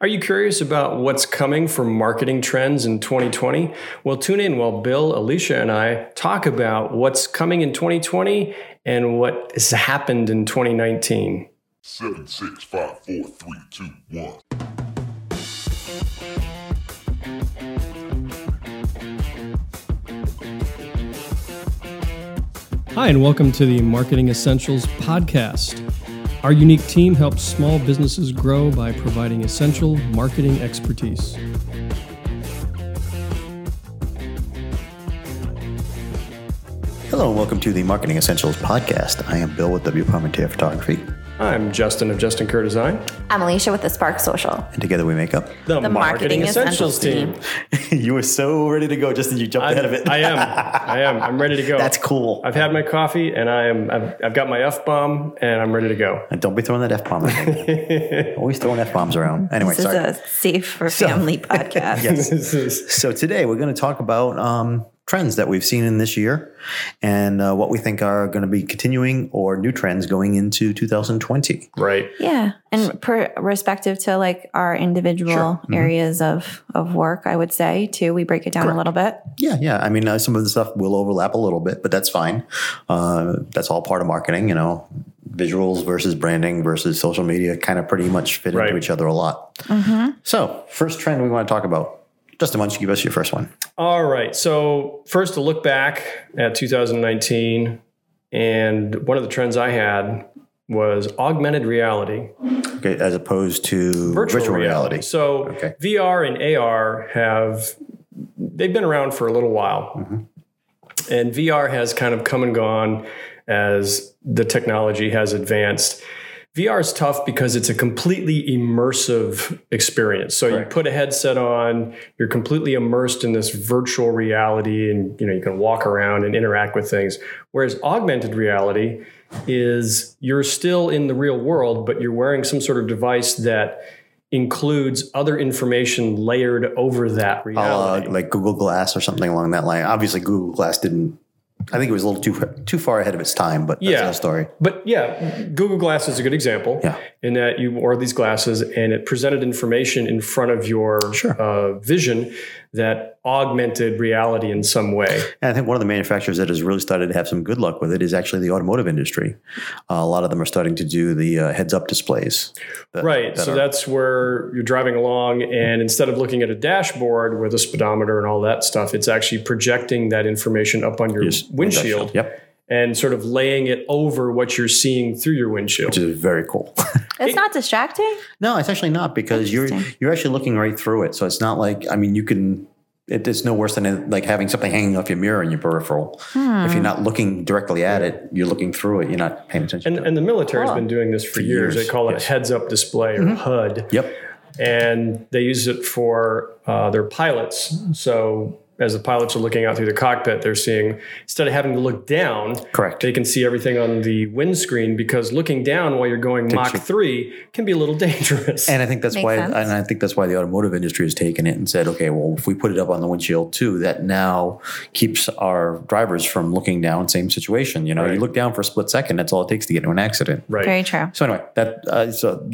Are you curious about what's coming for marketing trends in 2020? Well, tune in while Bill, Alicia, and I talk about what's coming in 2020 and what has happened in 2019. 7, 6, 5, 4, 3, 2, 1. Hi, and welcome to the Marketing Essentials Podcast. Our unique team helps small businesses grow by providing essential marketing expertise. Hello, and welcome to the Marketing Essentials Podcast. I am Bill with W. Parmentier Photography. I'm Justin of Justin Kerr Design. I'm Alicia with The Spark Social. And together we make up the Marketing Essentials team. You were so ready to go, Justin. You jumped ahead of it. I am. I'm ready to go. That's cool. I've had my coffee, and I've got my F-bomb, and I'm ready to go. And don't be throwing that F-bomb around. Always throwing F-bombs around. Anyway, This is a safe for family podcast. Yes. So today we're going to talk about trends that we've seen in this year and what we think are going to be continuing or new trends going into 2020. Right. Yeah. And respective to like our individual areas of work, I would say too, we break it down a little bit. Yeah. Yeah. I mean, some of the stuff will overlap a little bit, but that's fine. That's all part of marketing, you know, visuals versus branding versus social media kind of pretty much fit into each other a lot. Mm-hmm. So first trend we want to talk about. Justin, why don't you give us your first one? All right. So first, a look back at 2019. And one of the trends I had was augmented reality. Okay, as opposed to virtual reality. So VR and AR they've been around for a little while. Mm-hmm. And VR has kind of come and gone as the technology has advanced. VR is tough because it's a completely immersive experience. So you put a headset on, you're completely immersed in this virtual reality, and you know you can walk around and interact with things. Whereas augmented reality is you're still in the real world, but you're wearing some sort of device that includes other information layered over that reality. Like Google Glass or something along that line. Obviously, Google Glass didn't. I think it was a little too far ahead of its time, but that's another story. But yeah, Google Glass is a good example in that you wore these glasses and it presented information in front of your vision that augmented reality in some way. And I think one of the manufacturers that has really started to have some good luck with it is actually the automotive industry. A lot of them are starting to do the heads-up displays. That's where you're driving along and instead of looking at a dashboard with a speedometer and all that stuff, it's actually projecting that information up on your windshield and sort of laying it over what you're seeing through your windshield. Which is very cool. It's not distracting? No, it's actually not because you're actually looking right through it. So it's not like, I mean, you can, it's no worse than like having something hanging off your mirror in your peripheral. Hmm. If you're not looking directly at it, you're looking through it. You're not paying attention to it. And the military has been doing this for years. They call it a heads-up display or HUD. Yep. And they use it for their pilots. So as the pilots are looking out through the cockpit, they're seeing, instead of having to look down, they can see everything on the windscreen because looking down while you're going Mach 3 can be a little dangerous. And I think that's why the automotive industry has taken it and said, okay, well, if we put it up on the windshield too, that now keeps our drivers from looking down. Same situation, you know, you look down for a split second. That's all it takes to get into an accident. Right. Very true. So anyway, So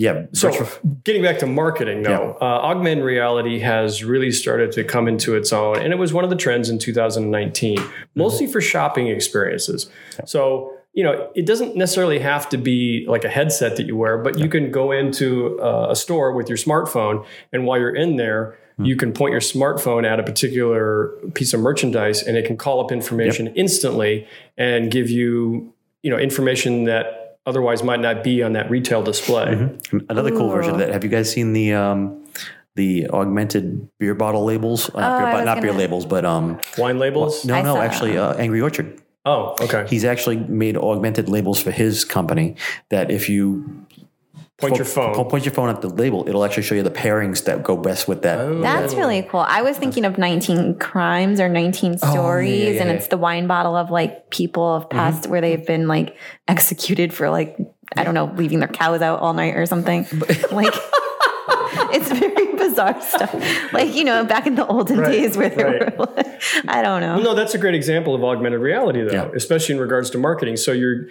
getting back to marketing though, augmented reality has really started to come into its own, and it was one of the trends in 2019, mostly for shopping experiences. Yeah. So, you know, it doesn't necessarily have to be like a headset that you wear, but you can go into a store with your smartphone. And while you're in there, you can point your smartphone at a particular piece of merchandise and it can call up information instantly and give you, you know, information that otherwise might not be on that retail display. Mm-hmm. Another cool version of that. Have you guys seen the augmented beer bottle labels, wine labels? Well, actually, Angry Orchard. Oh, okay. He's actually made augmented labels for his company that if you point your phone at the label, it'll actually show you the pairings that go best with that. Oh. That's really cool. I was thinking of 19 Crimes or 19 Stories, and it's the wine bottle of like people of past where they've been like executed for like, I don't know, leaving their cows out all night or something. Like, it's very bizarre stuff. Like, you know, back in the olden days where they were like, I don't know. Well, no, that's a great example of augmented reality, though, especially in regards to marketing. So you're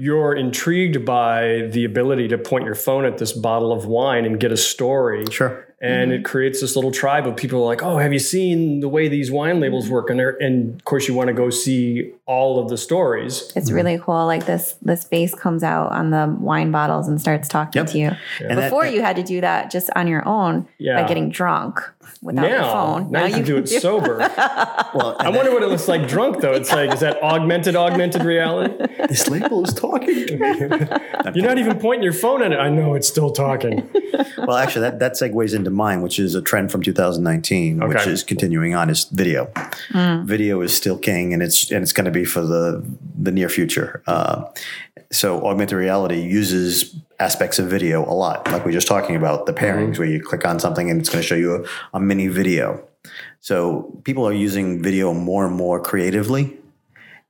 you're intrigued by the ability to point your phone at this bottle of wine and get a story. Sure. And it creates this little tribe of people like, oh, have you seen the way these wine labels work? And of course, you want to go see all of the stories. It's really cool. Like this face comes out on the wine bottles and starts talking to you. Yeah. Before you had to do that just on your own by getting drunk without your phone. Now you can do it sober. Well, I wonder what it looks like drunk, though. It's like, is that augmented reality? This label is talking to me. You're not even pointing your phone at it. I know, it's still talking. Well, actually, that segues into mine, which is a trend from 2019, which is continuing on, is video. Video is still king, and it's going to be for the near future. So augmented reality uses aspects of video a lot, like we were just talking about, the pairings, where you click on something and it's going to show you a mini video. So people are using video more and more creatively.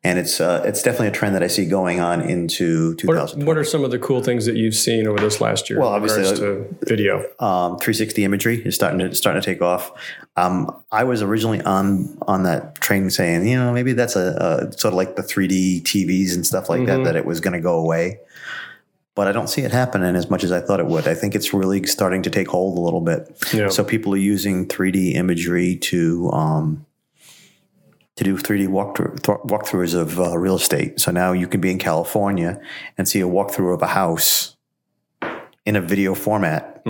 And it's definitely a trend that I see going on into 2020. What are some of the cool things that you've seen over this last year? Well, obviously, to video, 360 imagery is starting to take off. I was originally on that train saying, maybe that's a sort of like the 3D TVs and stuff like that it was going to go away. But I don't see it happening as much as I thought it would. I think it's really starting to take hold a little bit. Yeah. So people are using 3D imagery to do 3D walkthroughs of real estate. So now you can be in California and see a walkthrough of a house in a video format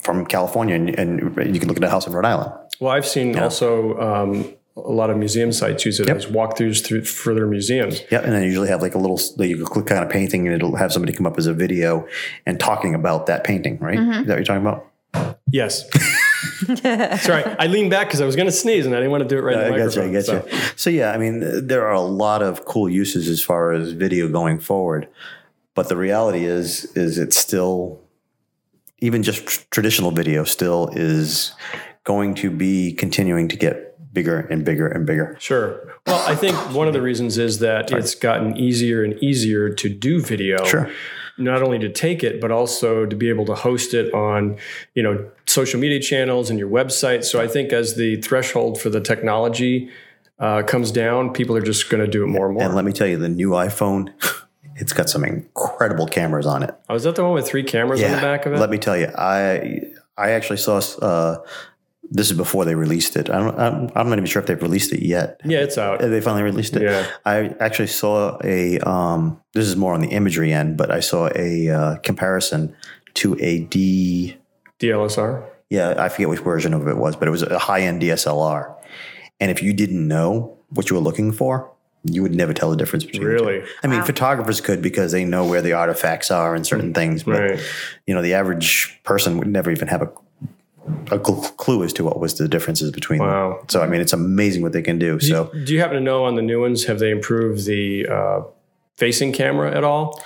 from California, and you can look at a house in Rhode Island. Well, I've seen also a lot of museum sites use it as walkthroughs for their museums. Yeah, and they usually have like a little, you can click on a painting and it'll have somebody come up as a video and talking about that painting, right? Is that what you're talking about? Yes. Sorry, I leaned back because I was going to sneeze and I didn't want to do it right in the microphone. I get you. So yeah, I mean, there are a lot of cool uses as far as video going forward, but the reality is it's still, even just traditional video still is going to be continuing to get bigger and bigger and bigger. Sure. Well, I think one of the reasons is that it's gotten easier and easier to do video. Sure. Not only to take it, but also to be able to host it on, social media channels and your website. So I think as the threshold for the technology comes down, people are just going to do it more and more. And let me tell you, the new iPhone, it's got some incredible cameras on it. Oh, is that the one with 3 cameras on the back of it? Let me tell you, I actually saw... this is before they released it. I'm not even sure if they've released it yet. Yeah, it's out. They finally released it. Yeah. I actually saw this is more on the imagery end, but I saw a comparison to a DSLR. Yeah, I forget which version of it was, but it was a high-end DSLR. And if you didn't know what you were looking for, you would never tell the difference between the two. I mean, photographers could because they know where the artifacts are and certain things. But, the average person would never even have a clue as to what was the differences between them. So, I mean, it's amazing what they can do. Do you happen to know on the new ones, have they improved the facing camera at all?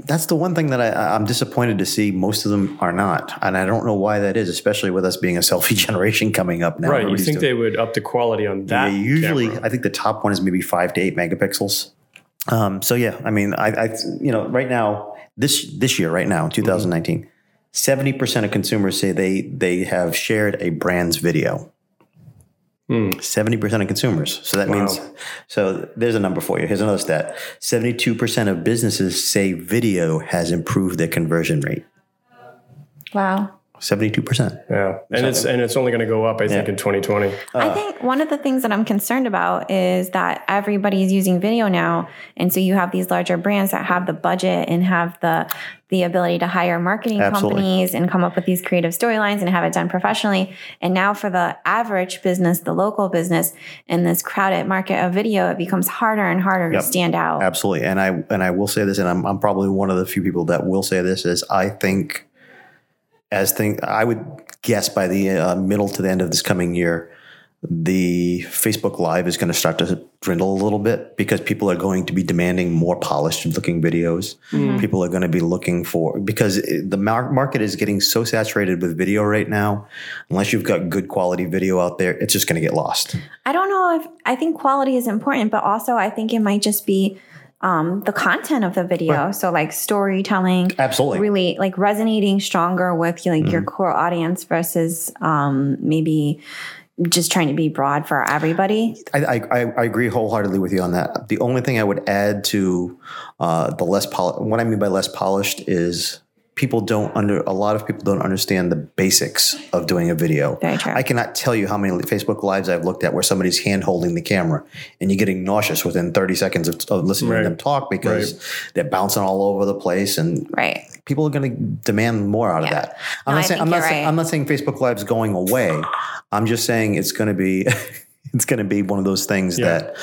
That's the one thing that I'm disappointed to see. Most of them are not. And I don't know why that is, especially with us being a selfie generation coming up now. Right. You think they would up the quality on that camera. I think the top one is maybe 5 to 8 megapixels. I mean, I right now, this year, right now, 2019, 70% of consumers say they have shared a brand's video. 70% of consumers. So that means, so there's a number for you. Here's another stat. 72% of businesses say video has improved their conversion rate. Wow. 72%. Yeah. And it's only going to go up, I think, in 2020. I think one of the things that I'm concerned about is that everybody's using video now. And so you have these larger brands that have the budget and have the ability to hire marketing companies and come up with these creative storylines and have it done professionally. And now for the average business, the local business, in this crowded market of video, it becomes harder and harder to stand out. Absolutely. And I will say this, and I'm probably one of the few people that will say this, is I think... I would guess by the middle to the end of this coming year, the Facebook Live is going to start to dwindle a little bit because people are going to be demanding more polished looking videos. People are going to be looking for, because the market is getting so saturated with video right now. Unless you've got good quality video out there, it's just going to get lost. I don't know I think quality is important, but also I think it might just be the content of the video. Right. So like storytelling, absolutely, really like resonating stronger with your core audience versus maybe just trying to be broad for everybody. I agree wholeheartedly with you on that. The only thing I would add to the less polished, what I mean by less polished is a lot of people don't understand the basics of doing a video. Very true. I cannot tell you how many Facebook Lives I've looked at where somebody's hand holding the camera and you're getting nauseous within 30 seconds of listening to them talk because they're bouncing all over the place and people are going to demand more out of that. I'm not saying Facebook Live's going away. I'm just saying it's going to be one of those things that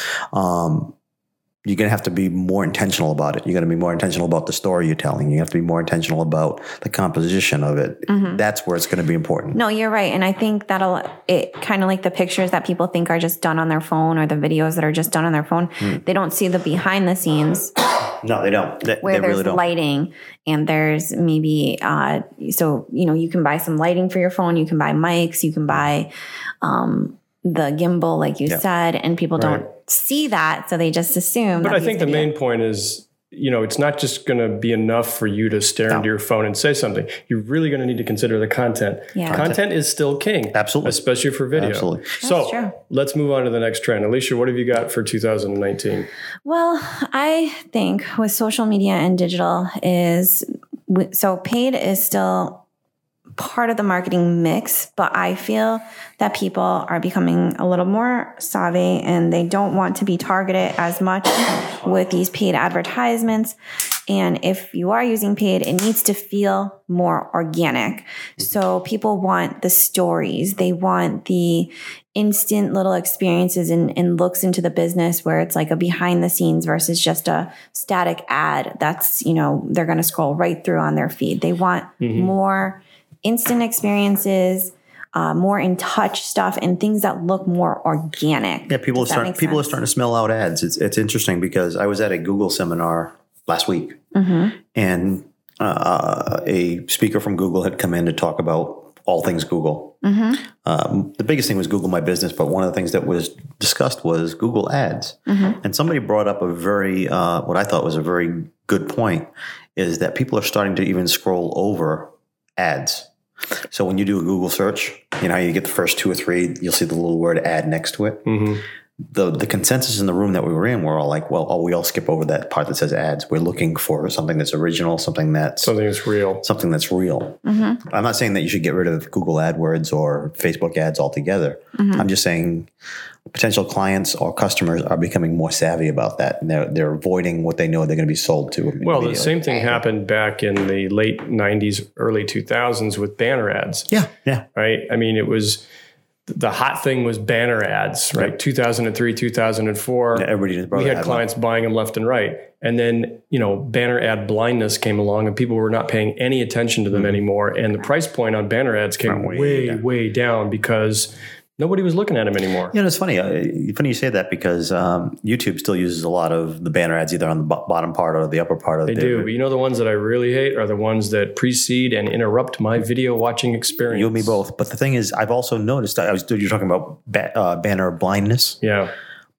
you're going to have to be more intentional about it. You're going to be more intentional about the story you're telling. You have to be more intentional about the composition of it. Mm-hmm. That's where it's going to be important. No, you're right. And I think it kind of like the pictures that people think are just done on their phone or the videos that are just done on their phone. Mm. They don't see the behind the scenes. No, they don't. They really don't. Where there's lighting and there's maybe, you can buy some lighting for your phone. You can buy mics. You can buy the gimbal, like you said, and people don't see that, so they just assume. But I think the main point is, it's not just going to be enough for you to stare into your phone and say something. You're really going to need to consider the content. Yeah. Content is still king. Absolutely. Especially for video. Absolutely. So let's move on to the next trend. Alicia, what have you got for 2019? Well, I think with social media and digital paid is still part of the marketing mix, but I feel that people are becoming a little more savvy and they don't want to be targeted as much with these paid advertisements. And if you are using paid, it needs to feel more organic. So people want the stories. They want the instant little experiences and looks into the business where it's like a behind the scenes versus just a static ad. That's, they're going to scroll right through on their feed. They want more instant experiences, more in touch stuff, and things that look more organic. Yeah, people are starting to smell out ads. It's interesting because I was at a Google seminar last week, and a speaker from Google had come in to talk about all things Google. Mm-hmm. The biggest thing was Google My Business, but one of the things that was discussed was Google Ads. Mm-hmm. And somebody brought up a very what I thought was a very good point is that people are starting to even scroll over ads. So when you do a Google search, you get the first two or three, you'll see the little word ad next to it. Mm-hmm. The consensus in the room that we were in, we're all like, well, we all skip over that part that says ads. We're looking for something that's original, something that's real. Mm-hmm. I'm not saying that you should get rid of Google AdWords or Facebook ads altogether. Mm-hmm. I'm just saying potential clients or customers are becoming more savvy about that. And they're avoiding what they know they're going to be sold to. Well, the same thing happened back in the late 90s, early 2000s with banner ads. Yeah. Yeah. Right. I mean, it was... The hot thing was banner ads, right? Yep. 2003, 2004. Yeah, we had clients buying them left and right. And then, banner ad blindness came along and people were not paying any attention to them anymore. And the price point on banner ads came way down because nobody was looking at them anymore. You know, it's funny. Funny you say that because YouTube still uses a lot of the banner ads either on the bottom part or the upper part of it. They do. But the ones that I really hate are the ones that precede and interrupt my video watching experience. You and me both. But the thing is, I've also noticed, you're talking about banner blindness. Yeah.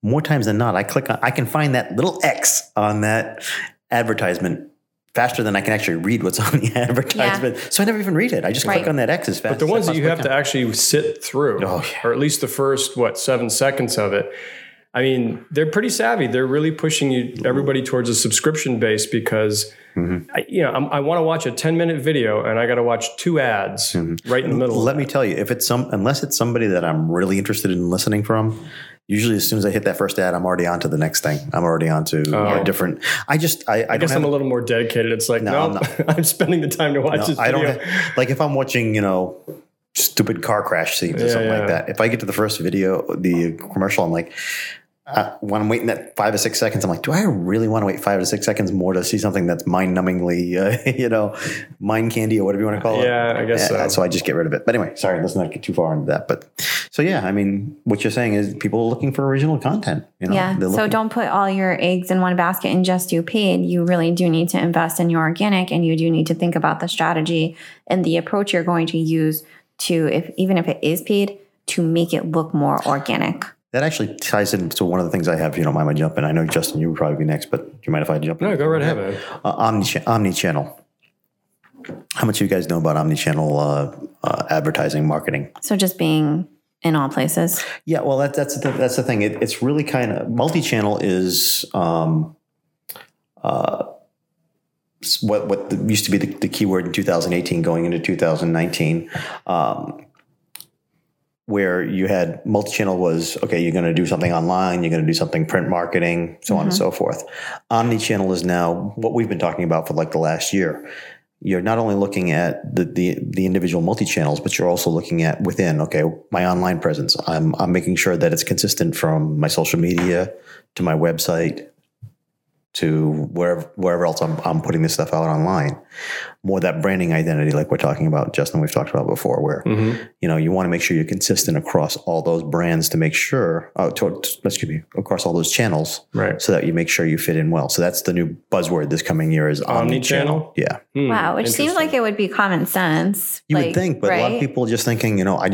More times than not, I can find that little X on that advertisement faster than I can actually read what's on the advertisement. Yeah. So I never even read it. I just click on that X as fast. But the ones that you have to actually sit through, or at least the first, 7 seconds of it, I mean, they're pretty savvy. They're really pushing everybody towards a subscription base because, I want to watch a 10-minute video and I got to watch two ads right in the middle. Let me tell you, if it's unless it's somebody that I'm really interested in listening from, usually as soon as I hit that first ad, I'm already on to the next thing. I'm already on to a different. I guess I'm a little more dedicated. It's like, I'm spending the time to watch this video. Like if I'm watching, stupid car crash scenes or something like that. If I get to the first video, the commercial, I'm like, when I'm waiting that 5 or 6 seconds, I'm like, do I really want to wait 5 or 6 seconds more to see something that's mind-numbingly, mind candy or whatever you want to call it? Yeah, I guess so. So I just get rid of it. But anyway, sorry, let's not get too far into that. But so, I mean, what you're saying is people are looking for original content. So don't put all your eggs in one basket and just do paid. You really do need to invest in your organic, and you do need to think about the strategy and the approach you're going to use to, even if it is paid, to make it look more organic. That actually ties into one of the things I have, if you don't mind my jumping. I know, Justin, you would probably be next, but do you mind if I jump in? No, go right ahead. Omnichannel. How much do you guys know about omnichannel advertising, marketing? So just being in all places. Yeah, well, that's the thing. It's really kind of multi-channel is what used to be the keyword in 2018 going into 2019, where you had multi-channel was, okay, you're going to do something online, you're going to do something print marketing, so on and so forth. Omni-channel is now what we've been talking about for like the last year. You're not only looking at the individual multi-channels, but you're also looking at within, okay, my online presence. I'm making sure that it's consistent from my social media to my website to wherever else I'm putting this stuff out online. More that branding identity like we're talking about, Justin, we've talked about before, where you know, you want to make sure you're consistent across all those brands to make sure across all those channels, right? So that you make sure you fit in well. So that's the new buzzword this coming year is omni-channel. Yeah. Wow, which seems like it would be common sense. You would think, but right? A lot of people just thinking, you know, I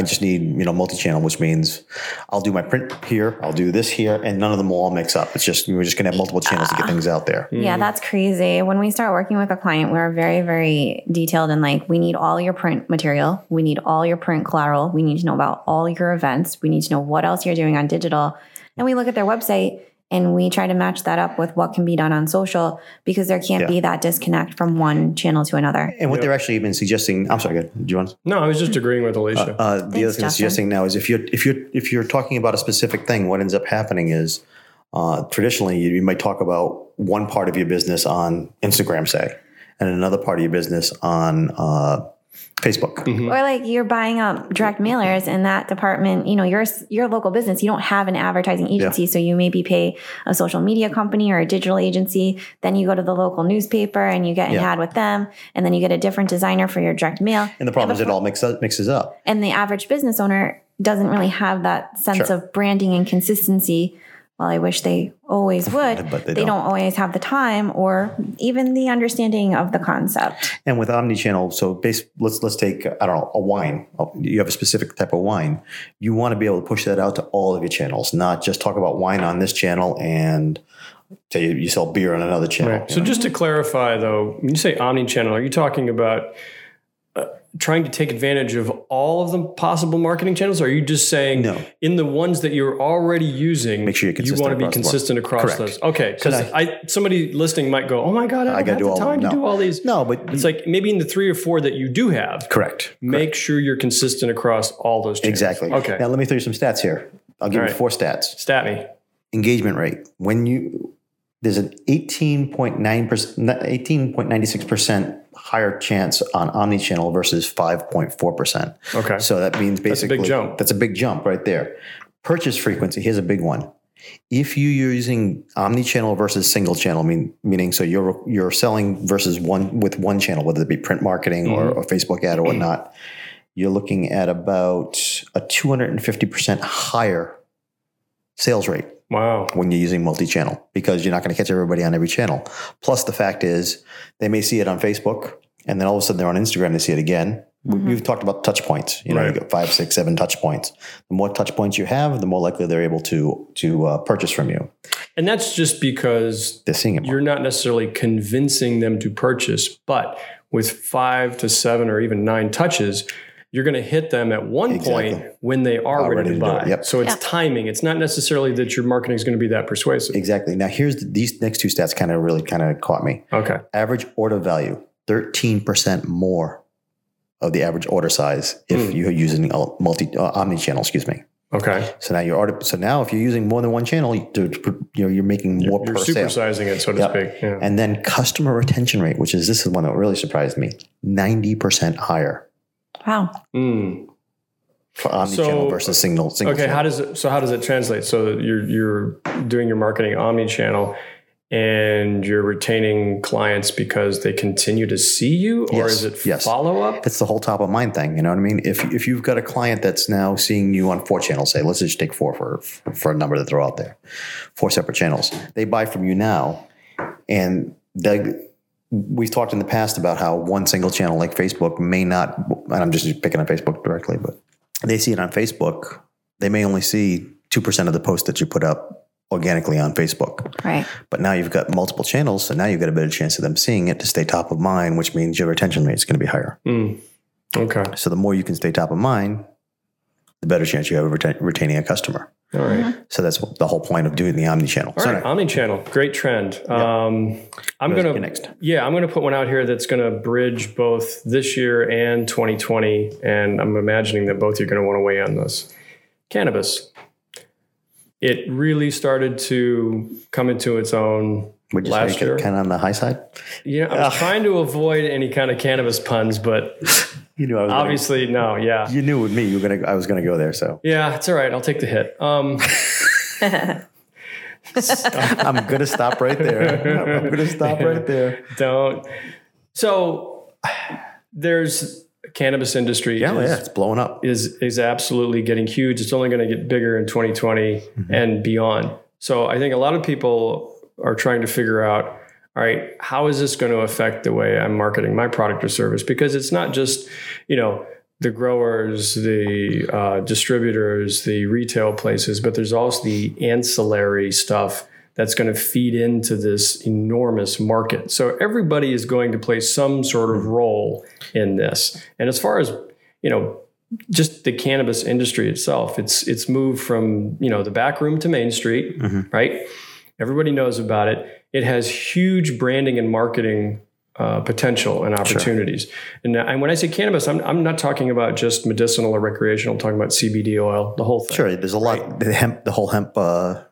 just need, you know, multi-channel, which means I'll do my print here, I'll do this here, and none of them will all mix up. It's just, we're just going to have multiple channels to get things out there. Yeah, that's crazy. When we start working with a client, we're very, very detailed and like, we need all your print material. We need all your print collateral. We need to know about all your events. We need to know what else you're doing on digital. And we look at their website and we try to match that up with what can be done on social, because there can't be that disconnect from one channel to another. And what they're actually even suggesting, I'm sorry, do you want to? No, I was just agreeing with Alicia. The other thing they're suggesting now is if you're talking about a specific thing, what ends up happening is traditionally you might talk about one part of your business on Instagram, say, and another part of your business on Facebook. Or like you're buying up direct mailers in that department, you know, your local business, you don't have an advertising agency. So you maybe pay a social media company or a digital agency. Then you go to the local newspaper and you get an ad with them. And then you get a different designer for your direct mail. And the problem is it all mixes up. And the average business owner doesn't really have that sense of branding and consistency. Well, I wish they always would, but they don't always have the time or even the understanding of the concept. And with omnichannel, so let's take, I don't know, a wine. You have a specific type of wine. You want to be able to push that out to all of your channels, not just talk about wine on this channel and say you sell beer on another channel. Right. So just to clarify, though, when you say omnichannel, are you talking about trying to take advantage of all of the possible marketing channels? Or are you just saying in the ones that you're already using, make sure you want to be consistent across those? Okay. Because somebody listening might go, oh my God, I don't have the time to do all these. No, but it's like maybe in the 3 or 4 that you do have. Correct. Make sure you're consistent across all those channels. Exactly. Okay. Now let me throw you some stats here. I'll give you 4 stats. Stat me. Engagement rate. There's an 18.96% higher chance on omnichannel versus 5.4%. Okay. So that means basically that's a big jump right there. Purchase frequency, here's a big one. If you're using omnichannel versus single channel, meaning so you're selling versus one channel, whether it be print marketing or Facebook ad or whatnot, you're looking at about a 250% higher sales rate. Wow. When you're using multi-channel, because you're not going to catch everybody on every channel. Plus the fact is they may see it on Facebook and then all of a sudden they're on Instagram, they see it again. We've talked about touch points. You know, you got 5, 6, 7 touch points. The more touch points you have, the more likely they're able to purchase from you. And that's just because they're seeing it more. You're not necessarily convincing them to purchase, but with 5 to 7 or even 9 touches, you're going to hit them at one point when they are ready to buy. Yep. So it's timing. It's not necessarily that your marketing is going to be that persuasive. Exactly. Now, here's these next 2 stats kind of caught me. Okay. Average order value, 13% more of the average order size if you're using omni-channel, excuse me. Okay. So now if you're using more than one channel, you're making more per sale. You're supersizing it, so to speak. Yeah. And then customer retention rate, which is this is one that really surprised me, 90% higher. Wow. For omnichannel versus single. Okay, channel. How does it translate? So you're doing your marketing omnichannel, and you're retaining clients because they continue to see you, or is it follow up? It's the whole top of mind thing. You know what I mean? If you've got a client that's now seeing you on 4 channels, say, let's just take 4 for a number that they're out there, 4 separate channels. They buy from you now, and we've talked in the past about how one single channel like Facebook may not, and I'm just picking on Facebook directly, but they see it on Facebook. They may only see 2% of the posts that you put up organically on Facebook. Right. But now you've got multiple channels, so now you've got a better chance of them seeing it to stay top of mind, which means your retention rate is going to be higher. Okay. So the more you can stay top of mind, the better chance you have of retaining a customer. All right. Mm-hmm. So that's the whole point of doing the omni-channel. All right. Omni-channel. Great trend. Yep. I'm going to put one out here that's going to bridge both this year and 2020. And I'm imagining that both you're going to want to weigh on this. Cannabis. It really started to come into its own last year. Kind of on the high side? Yeah. I was trying to avoid any kind of cannabis puns, but... You knew I was obviously gonna, no, yeah. You knew with me I was gonna go there. So yeah, it's all right. I'll take the hit. I'm gonna stop right there. Don't. So there's cannabis industry. Yeah, it's blowing up. Is absolutely getting huge. It's only going to get bigger in 2020 mm-hmm. and beyond. So I think a lot of people are trying to figure out, all right, how is this going to affect the way I'm marketing my product or service? Because it's not just, the growers, the distributors, the retail places, but there's also the ancillary stuff that's going to feed into this enormous market. So everybody is going to play some sort of role in this. And as far as, just the cannabis industry itself, it's moved from, the back room to Main Street, mm-hmm. right? Everybody knows about it. It has huge branding and marketing potential and opportunities. Sure. And when I say cannabis, I'm not talking about just medicinal or recreational. I'm talking about CBD oil, the whole thing. Sure, there's a lot. Right? The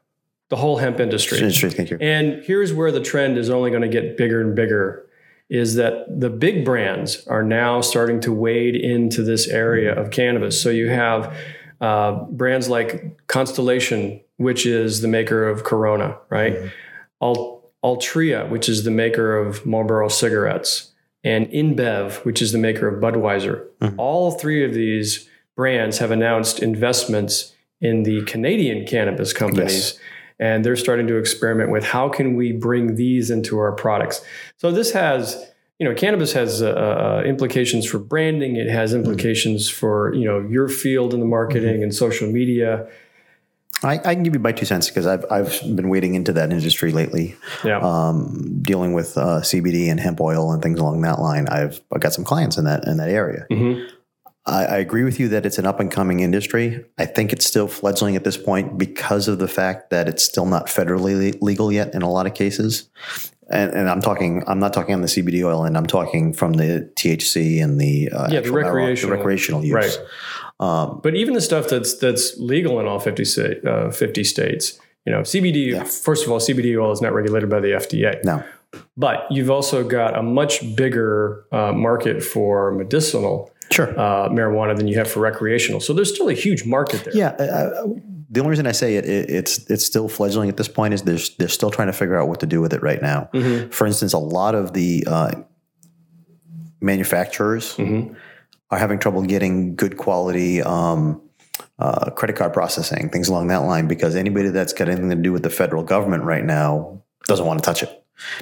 whole hemp industry. Thank you. And here's where the trend is only going to get bigger and bigger, is that the big brands are now starting to wade into this area of cannabis. So you have brands like Constellation, which is the maker of Corona, right? Mm-hmm. Altria, which is the maker of Marlboro cigarettes, and InBev, which is the maker of Budweiser. Mm-hmm. All three of these brands have announced investments in the Canadian cannabis companies, yes. and they're starting to experiment with how can we bring these into our products. So this has... cannabis has implications for branding. It has implications for, your field in the marketing mm-hmm. and social media. I can give you my 2 cents because I've been wading into that industry lately. Yeah. Dealing with CBD and hemp oil and things along that line. I've got some clients in that area. Mm-hmm. I agree with you that it's an up and coming industry. I think it's still fledgling at this point because of the fact that it's still not federally legal yet in a lot of cases. And I'm not talking on the CBD oil end. I'm talking from the THC and the recreational use. Right. But even the stuff that's legal in all 50 states, CBD, yeah. First of all, CBD oil is not regulated by the FDA. No. But you've also got a much bigger market for medicinal marijuana than you have for recreational. So there's still a huge market there. Yeah. The only reason I say it's still fledgling at this point is they're still trying to figure out what to do with it right now. Mm-hmm. For instance, a lot of the manufacturers mm-hmm. are having trouble getting good quality credit card processing, things along that line, because anybody that's got anything to do with the federal government right now doesn't want to touch it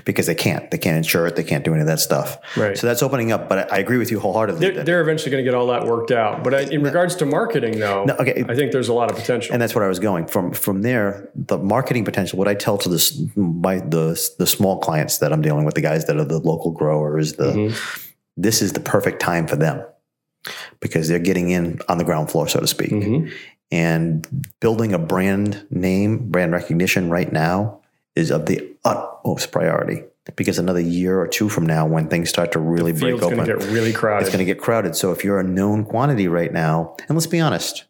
because they can't. They can't insure it. They can't do any of that stuff. Right. So that's opening up. But I agree with you wholeheartedly. They're eventually going to get all that worked out. But in regards to marketing, though, I think there's a lot of potential. And that's where I was going. From there, the marketing potential, what I tell to the small clients that I'm dealing with, the guys that are the local growers, mm-hmm. this is the perfect time for them because they're getting in on the ground floor, so to speak. Mm-hmm. And building a brand name, brand recognition right now is of the utmost priority because another year or two from now, when things start to really break open, it's going to get really crowded. So if you're a known quantity right now, and let's be honest,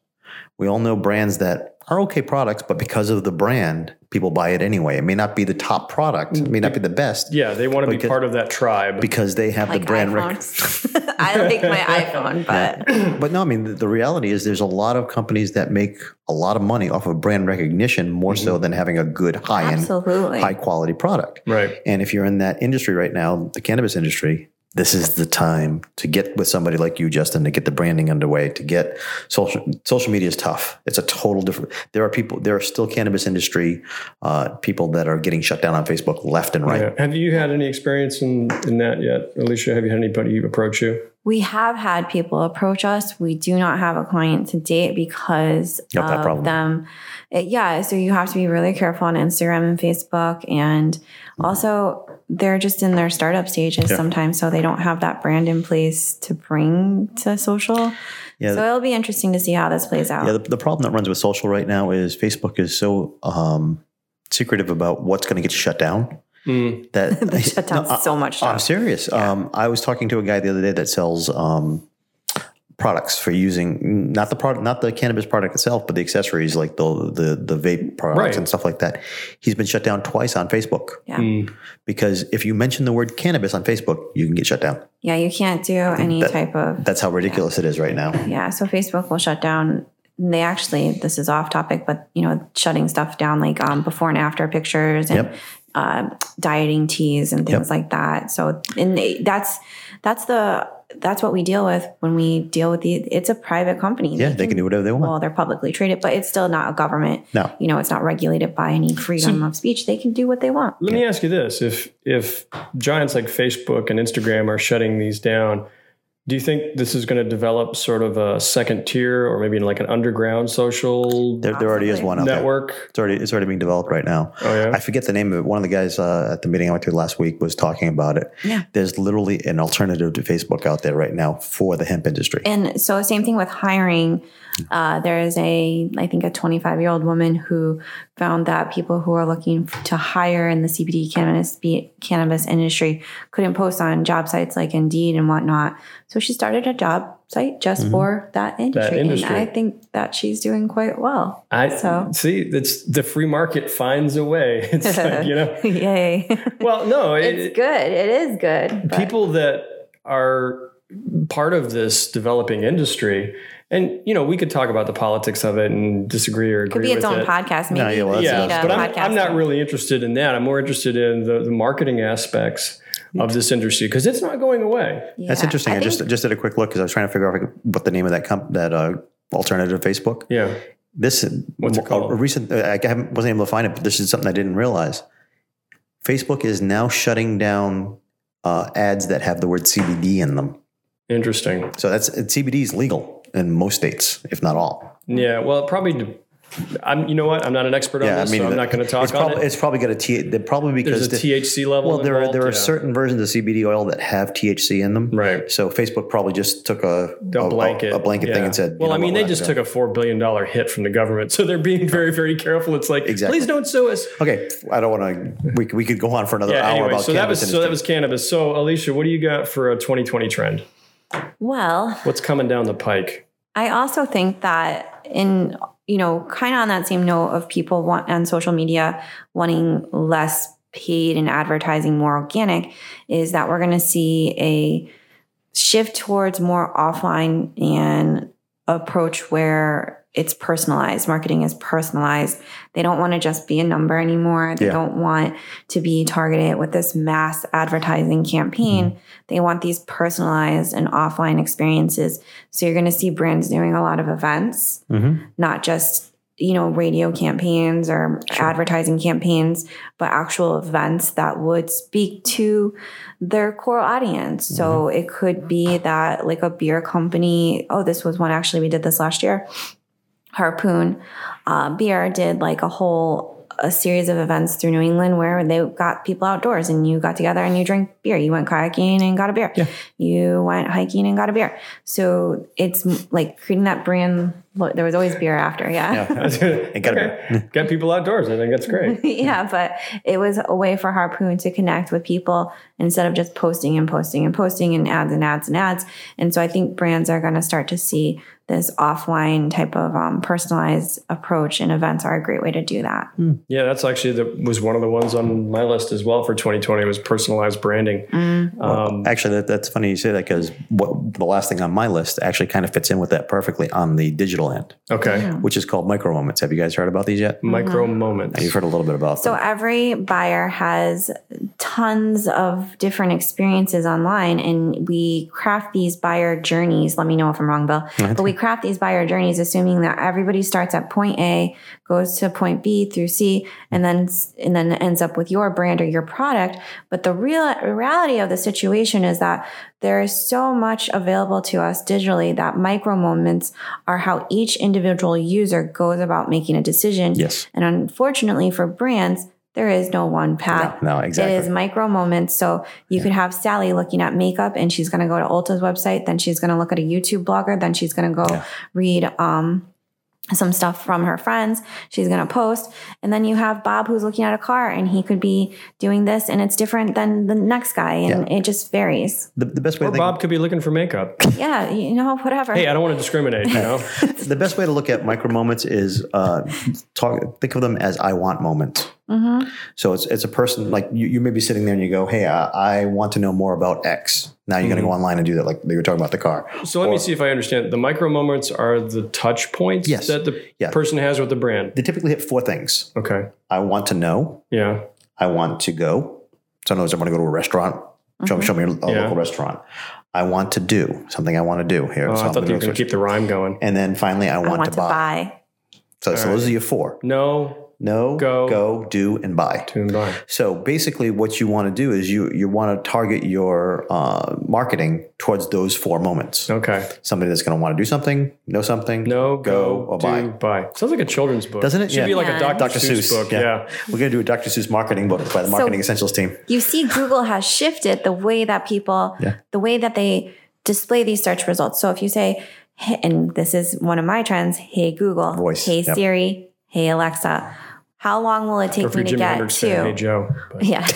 we all know brands that are okay products, but because of the brand, people buy it anyway. It may not be the top product. It may not be the best. Yeah, they want to be part of that tribe. Because they have the brand recognition. I like my iPhone, but... But no, I mean, the reality is there's a lot of companies that make a lot of money off of brand recognition more mm-hmm. so than having a good high-end, high-quality product. Right. And if you're in that industry right now, the cannabis industry... This is the time to get with somebody like you, Justin, to get the branding underway, to get social media is tough. It's a total different. There are still cannabis industry people that are getting shut down on Facebook left and right. Yeah. Have you had any experience in that yet? Alicia, have you had anybody approach you? We have had people approach us. We do not have a client to date because of them. So you have to be really careful on Instagram and Facebook. And also they're just in their startup stages sometimes, so they don't have that brand in place to bring to social. Yeah. So it'll be interesting to see how this plays out. Yeah, the problem that runs with social right now is Facebook is so secretive about what's going to get shut down. That they shut down so much stuff. I'm serious. Yeah. I was talking to a guy the other day that sells products for using, not the cannabis product itself, but the accessories, like the vape products and stuff like that. He's been shut down twice on Facebook. Yeah. Because if you mention the word cannabis on Facebook, you can get shut down. Yeah, you can't do any type of. That's how ridiculous it is right now. Yeah, so Facebook will shut down. They actually, this is off topic, but shutting stuff down like before and after pictures and dieting teas and things like that. So, and that's what we deal with when we deal with it's a private company. Yeah, they can do whatever they want. Well, they're publicly traded, but it's still not a government. No, it's not regulated by any freedom of speech. They can do what they want. Let me ask you this: if giants like Facebook and Instagram are shutting these down, do you think this is going to develop sort of a second tier, or maybe like an underground social? There already is one out network. There. It's already being developed right now. Oh, yeah? I forget the name of it. One of the guys at the meeting I went to last week was talking about it. Yeah. There's literally an alternative to Facebook out there right now for the hemp industry. And so same thing with hiring. There is I think a 25-year-old woman who found that people who are looking to hire in the CBD cannabis industry couldn't post on job sites like Indeed and whatnot. So she started a job site just for that industry. And I think that she's doing quite well. See, it's the free market finds a way. It's yay. Well, no, it's good. It is good. People that are part of this developing industry. And, we could talk about the politics of it and disagree or agree with it. Could be its own podcast. Maybe but I'm not really interested in that. I'm more interested in the marketing aspects of this industry because it's not going away. Yeah. That's interesting. I just did a quick look because I was trying to figure out what the name of that alternative Facebook. Yeah. What's it called? I wasn't able to find it, but this is something I didn't realize. Facebook is now shutting down ads that have the word CBD in them. Interesting. So CBD is legal in most states, if not all. Yeah, well, it probably. You know what? I'm not an expert on this, so I'm not going to talk on it. It's probably got THC level. Well, there are certain versions of CBD oil that have THC in them, right? So Facebook probably just took a blanket, thing and said, "Well, they just took a $4 billion hit from the government, so they're being very, very careful." It's like, please don't sue us. Okay, I don't want to. We could go on for another hour about cannabis. So that was cannabis. So Alicia, what do you got for a 2020 trend? Well, what's coming down the pike? I also think that kind of on that same note of people on social media wanting less paid and advertising, more organic, is that we're going to see a shift towards more offline and approach where it's personalized. Marketing is personalized. They don't want to just be a number anymore. They don't want to be targeted with this mass advertising campaign. Mm-hmm. They want these personalized and offline experiences. So you're going to see brands doing a lot of events, not just, radio campaigns or advertising campaigns, but actual events that would speak to their core audience. So it could be that like a beer company. Oh, this was one. Actually, we did this last year. Harpoon Beer did like a series of events through New England where they got people outdoors and you got together and you drink beer. You went kayaking and got a beer. Yeah. You went hiking and got a beer. So it's like creating that brand. There was always beer after. And got a beer. Got people outdoors. I think that's great. But it was a way for Harpoon to connect with people instead of just posting and posting and posting and ads and ads and ads. And so I think brands are going to start to see this offline type of personalized approach, and events are a great way to do that. Yeah, that's actually was one of the ones on my list as well for 2020 was personalized branding. Actually, that's funny you say that because the last thing on my list actually kind of fits in with that perfectly on the digital end. Okay, which is called micro moments. Have you guys heard about these yet? Micro moments. You've heard a little bit about them. So every buyer has tons of different experiences online, and we craft these buyer journeys. Let me know if I'm wrong, Bill. But we craft these buyer journeys assuming that everybody starts at point A, goes to point B through C, and then ends up with your brand or your product. But the reality of the situation is that there is so much available to us digitally that micro moments are how each individual user goes about making a decision. Yes. And unfortunately for brands, There is no one path. No, exactly. It is micro moments. So you could have Sally looking at makeup and she's going to go to Ulta's website. Then she's going to look at a YouTube blogger. Then she's going to go read some stuff from her friends. She's going to post. And then you have Bob who's looking at a car and he could be doing this and it's different than the next guy. And it just varies. The best way Bob could be looking for makeup. Yeah, you know, whatever. Hey, I don't want to discriminate, you know. The best way to look at micro moments is think of them as I want moments. Mm-hmm. So it's a person like you may be sitting there and you go, hey, I want to know more about X. Now you're going to go online and do that. Like you were talking about the car. So let me see if I understand. The micro moments are the touch points that the person has with the brand. They typically hit four things. Okay. I want to know. Yeah. I want to go. So in other words, I want to go to a restaurant. Mm-hmm. Show me a local restaurant. I want to do something I want to do here. Oh, so I thought you were going to keep the rhyme going. And then finally, I want to buy. So those are your four. No, go, do, and buy. So basically what you want to do is you want to target your marketing towards those four moments. Okay. Somebody that's going to want to do something, know something, no, go, or do, buy. Sounds like a children's book. Doesn't it? Should be like a Dr. Seuss book. Yeah. We're going to do a Dr. Seuss marketing book by the Marketing Essentials team. You see Google has shifted the way that people, the way that they display these search results. So if you say, hey, and this is one of my trends, hey Google, voice, hey Siri, hey Alexa, how long will it take me to get to? Hey, Joe. But. Yeah.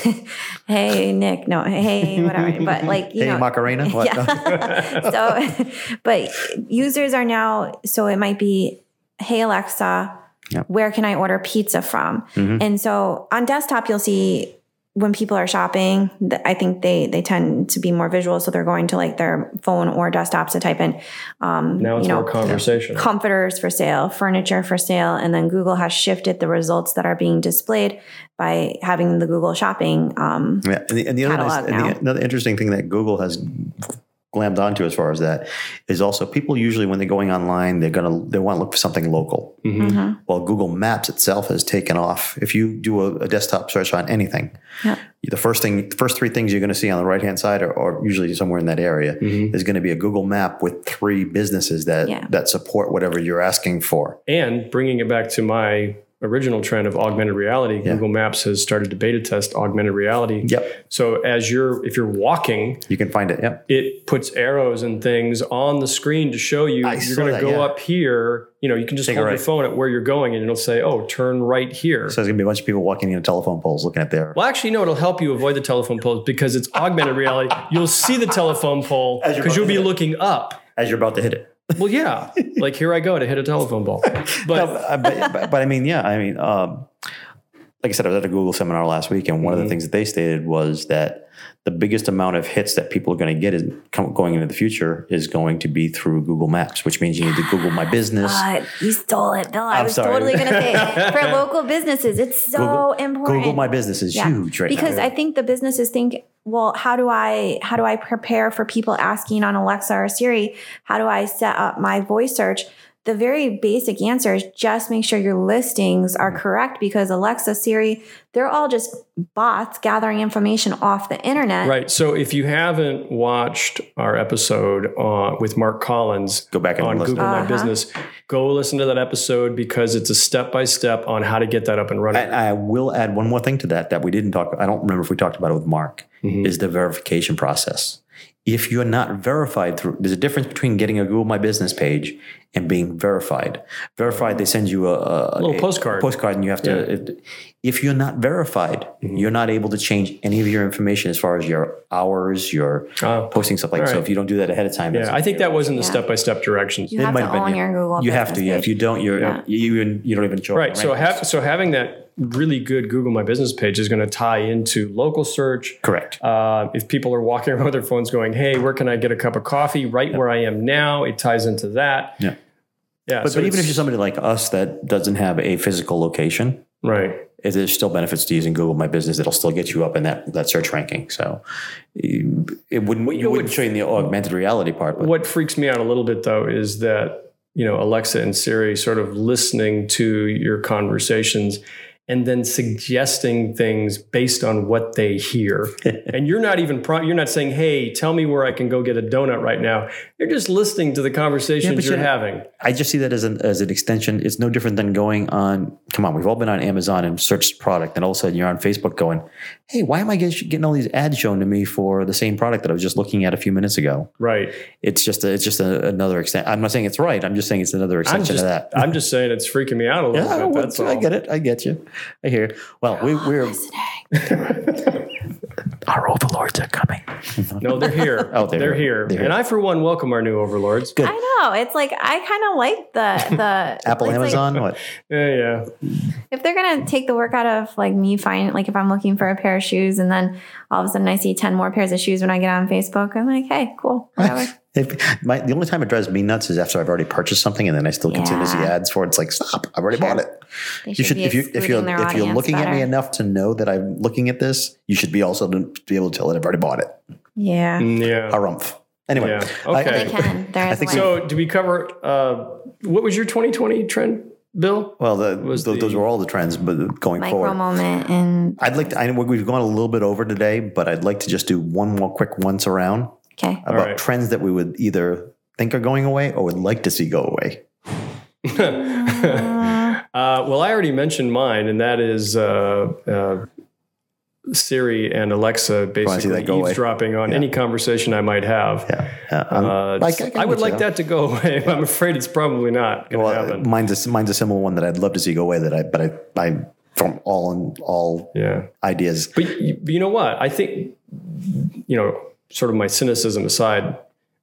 Hey, Nick. No. Hey, whatever. But like, you know. Hey, Macarena. What? Yeah. So, but users are now, so it might be, hey, Alexa, where can I order pizza from? Mm-hmm. And so on desktop, you'll see when people are shopping, I think they tend to be more visual. So they're going to like their phone or desktops to type in, now it's more conversation. Comforters for sale, furniture for sale. And then Google has shifted the results that are being displayed by having the Google Shopping Another interesting thing that Google has glammed onto as far as that is also people usually when they're going online, they want to look for something local. Mm-hmm. Mm-hmm. Well, Google Maps itself has taken off. If you do a desktop search on anything, the first three things you're going to see on the right-hand side are usually somewhere in that area. Mm-hmm. There's going to be a Google map with three businesses that support whatever you're asking for. And bringing it back to my original trend of augmented reality, Google Maps has started to beta test augmented reality. Yep. So if you're walking, you can find it. Yep. It puts arrows and things on the screen to show you you're going to go up here. You know, you can just hold your phone at where you're going and it'll say, oh, turn right here. So there's going to be a bunch of people walking into telephone poles looking at their... Well, actually, no, it'll help you avoid the telephone poles because it's augmented reality. You'll see the telephone pole because you'll be looking up. As you're about to hit it. Well, yeah, like here I go to hit a telephone ball. But like I said, I was at a Google seminar last week, and one of the things that they stated was that the biggest amount of hits that people are going to get going into the future is going to be through Google Maps, which means you need to Google My Business. God, you stole it, Bill. I was totally going to say for local businesses, it's so important. Google My Business is huge right now. Because I think the businesses think, well, how do I prepare for people asking on Alexa or Siri? How do I set up my voice search? The very basic answer is just make sure your listings are correct because Alexa, Siri, they're all just bots gathering information off the internet. Right. So if you haven't watched our episode with Mark Collins go back on Google My Business, go listen to that episode because it's a step-by-step on how to get that up and running. I will add one more thing to that we didn't talk about. I don't remember if we talked about it with Mark, is the verification process. If you're not verified there's a difference between getting a Google My Business page and being verified. Verified, they send you a little postcard. Postcard, and you have to. If you're not verified, you're not able to change any of your information as far as your hours, your posting stuff like that. Right. So if you don't do that ahead of time, I think that was in the step-by-step directions. You have to own your Google. You have to. Yeah, if you don't, you don't even show up. Right. So having that really good Google My Business page is going to tie into local search. Correct. If people are walking around with their phones going, hey, where can I get a cup of coffee? Right where I am now, it ties into that. Yeah. Yeah. But even if you're somebody like us that doesn't have a physical location, right? There's still benefits to using Google My Business. It'll still get you up in that search ranking. So it wouldn't show you in the augmented reality part. But. What freaks me out a little bit though is that, Alexa and Siri sort of listening to your conversations and then suggesting things based on what they hear. And you're not even you're not saying, "Hey, tell me where I can go get a donut right now." You're just listening to the conversations you're having. I just see that as an extension. It's no different than going on. Come on, we've all been on Amazon and searched product, and all of a sudden you're on Facebook going, "Hey, why am I getting all these ads shown to me for the same product that I was just looking at a few minutes ago?" Right. It's just another extent. I'm not saying it's right. I'm just saying it's another extension of that. I'm just saying it's freaking me out a little bit. That's all. I get it. I get you. I hear it. Well, we're our overlords are coming. No, they're here. Oh, they're here. And I, for one, welcome our new overlords. Good. I know. It's like, I kind of like the Apple, Amazon. Like, what? Yeah. If they're going to take the work out of like me finding, like if I'm looking for a pair of shoes and then all of a sudden I see 10 more pairs of shoes when I get on Facebook, I'm like, hey, cool. Whatever. The only time it drives me nuts is after I've already purchased something and then I still continue to see ads for it. It's like, stop! I've already bought it. If you're looking at me enough to know that I'm looking at this, you should be also be able to tell that I've already bought it. Yeah. Harumph. Anyway, okay. So, did we cover what was your 2020 trend, Bill? Well, those were all the trends, but going forward, moment and we've gone a little bit over today, but I'd like to just do one more quick once around. Okay. About trends that we would either think are going away or would like to see go away. Well, I already mentioned mine, and that is Siri and Alexa basically eavesdropping on any conversation I might have. Yeah. I would like that to go away. I'm afraid it's probably not going to happen. Mine's a similar one that I'd love to see go away. From all ideas. But you know what? I think, sort of my cynicism aside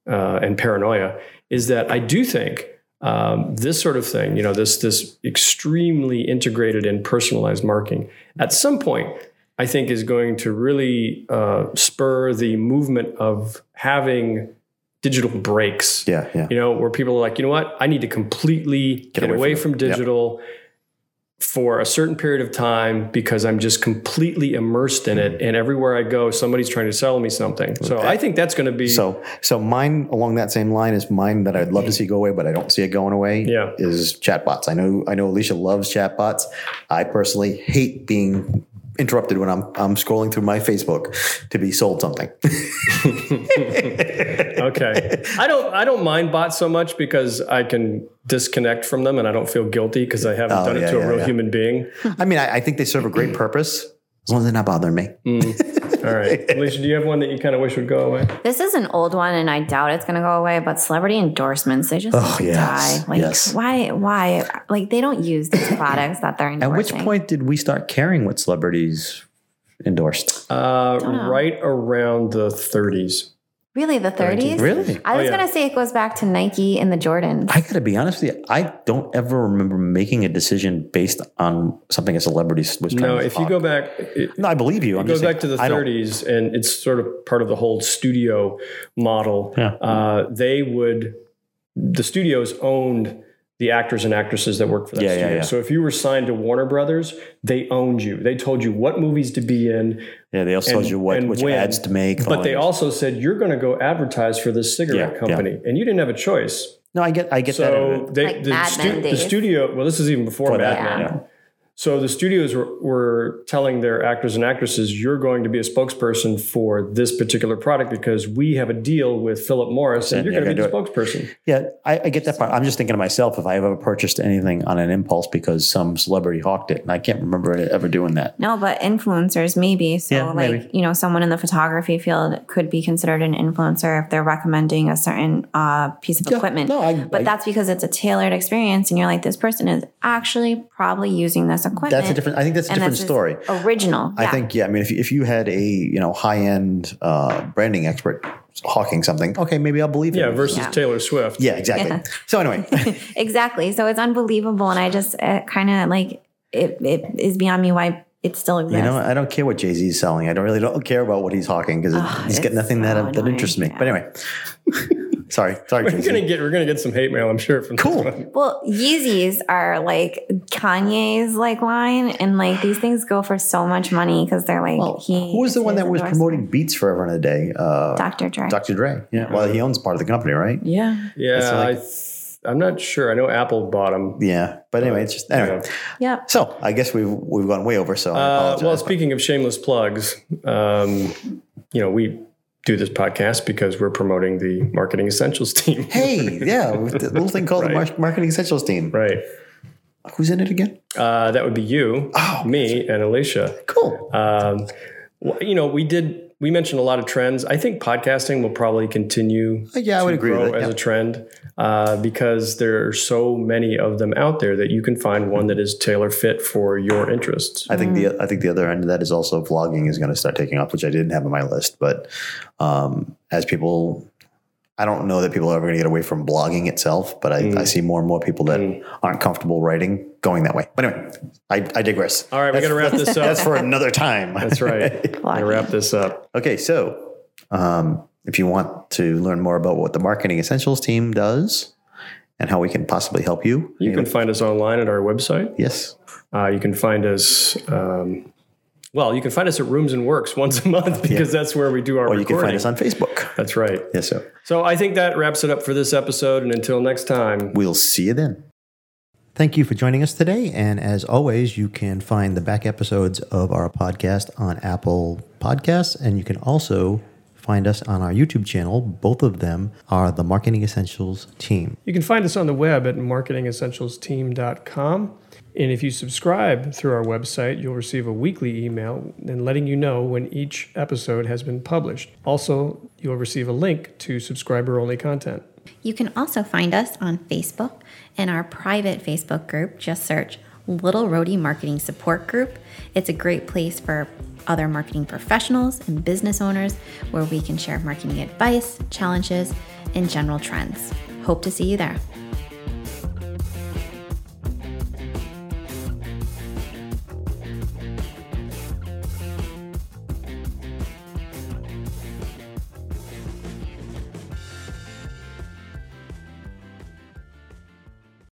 and paranoia, is that I do think this sort of thing, this extremely integrated and personalized marketing, at some point, I think is going to really spur the movement of having digital breaks. Yeah. Where people are like, you know what? I need to completely get away from digital for a certain period of time because I'm just completely immersed in it. And everywhere I go, somebody's trying to sell me something. So I think that's going to be... So mine along that same line is mine that I'd love to see go away, but I don't see it going away is chatbots. I know Alicia loves chatbots. I personally hate being interrupted when I'm scrolling through my Facebook to be sold something. Okay. I don't mind bots so much because I can disconnect from them and I don't feel guilty because I haven't done it to a real human being. I mean, I think they serve a great purpose as long as they're not bothering me. All right. Alicia, do you have one that you kind of wish would go away? This is an old one and I doubt it's going to go away, but celebrity endorsements, they just die. Like, why? Like, they don't use these products that they're endorsing. At which point did we start caring what celebrities endorsed? Right around the 30s. Really, the 30s? Really? I was going to say it goes back to Nike and the Jordans. I got to be honest with you. I don't ever remember making a decision based on something a celebrity was trying to talk. No, if you go back... I believe you. Back to the 30s, and it's sort of part of the whole studio model. Yeah. The studios owned the actors and actresses that worked for that studio. Yeah. So if you were signed to Warner Brothers, they owned you. They told you what movies to be in. Yeah, they also told you which ads to make. But they also said, you're going to go advertise for this cigarette company. Yeah. And you didn't have a choice. No, I get that. So the studio, well, this is even before Mad Men. Yeah. So the studios were telling their actors and actresses, you're going to be a spokesperson for this particular product because we have a deal with Philip Morris and you're going to be the spokesperson. Yeah, I get that part. I'm just thinking to myself if I have ever purchased anything on an impulse because some celebrity hawked it. And I can't remember ever doing that. No, but influencers maybe. So maybe. Someone in the photography field could be considered an influencer if they're recommending a certain piece of equipment. No, but that's because it's a tailored experience and you're like, this person is actually probably using this equipment. I think that's a different story. Original. Yeah. I think, I mean, if you had a, high-end branding expert hawking something, okay, maybe I'll believe it. Yeah, versus Taylor Swift. Yeah, exactly. Yeah. So anyway. Exactly. So it's unbelievable. And I just kind of like, it is beyond me why it still exists. I don't care what Jay-Z is selling. I don't care about what he's hawking because he's got nothing that interests me. Yeah. But anyway. Sorry. We're gonna get some hate mail, I'm sure. From this one. Well, Yeezys are like Kanye's like line, and like these things go for so much money because they're like Who was the one that was promoting Beats forever and a day? Dr. Dre. Yeah. Well, he owns part of the company, right? Yeah. Yeah. Like, I'm not sure. I know Apple bought them. Yeah. But anyway, it's just, anyway. Yeah. So I guess we've gone way over. So I apologize. Well, speaking of shameless plugs, you know, we do this podcast because we're promoting the Marketing Essentials team. Hey, yeah. The little thing called right. The Marketing Essentials team. Right. Who's in it again? That would be you, me, and Alicia. Cool. You know, we mentioned a lot of trends. I think podcasting will probably continue I would agree grow with that. As a trend because there are so many of them out there that you can find one that is tailor fit for your interests. I think the other end of that is also vlogging is going to start taking off, which I didn't have on my list. But as people, I don't know that people are ever going to get away from blogging itself, but I see more and more people that aren't comfortable writing going that way. But anyway, I digress. All right, we're going to wrap this up. That's for another time. That's right. We're going to wrap this up. Okay, so if you want to learn more about what the Marketing Essentials team does and how we can possibly help you. You can find us online at our website. Yes. You can find us... well, you can find us at Rooms and Works once a month because that's where we do our recording. Or you can find us on Facebook. That's right. Yes, sir. So I think that wraps it up for this episode. And until next time. We'll see you then. Thank you for joining us today. And as always, you can find the back episodes of our podcast on Apple Podcasts. And you can also find us on our YouTube channel. Both of them are the Marketing Essentials team. You can find us on the web at marketingessentialsteam.com. And if you subscribe through our website, you'll receive a weekly email and letting you know when each episode has been published. Also, you'll receive a link to subscriber-only content. You can also find us on Facebook and our private Facebook group. Just search Little Roadie Marketing Support Group. It's a great place for other marketing professionals and business owners where we can share marketing advice, challenges, and general trends. Hope to see you there.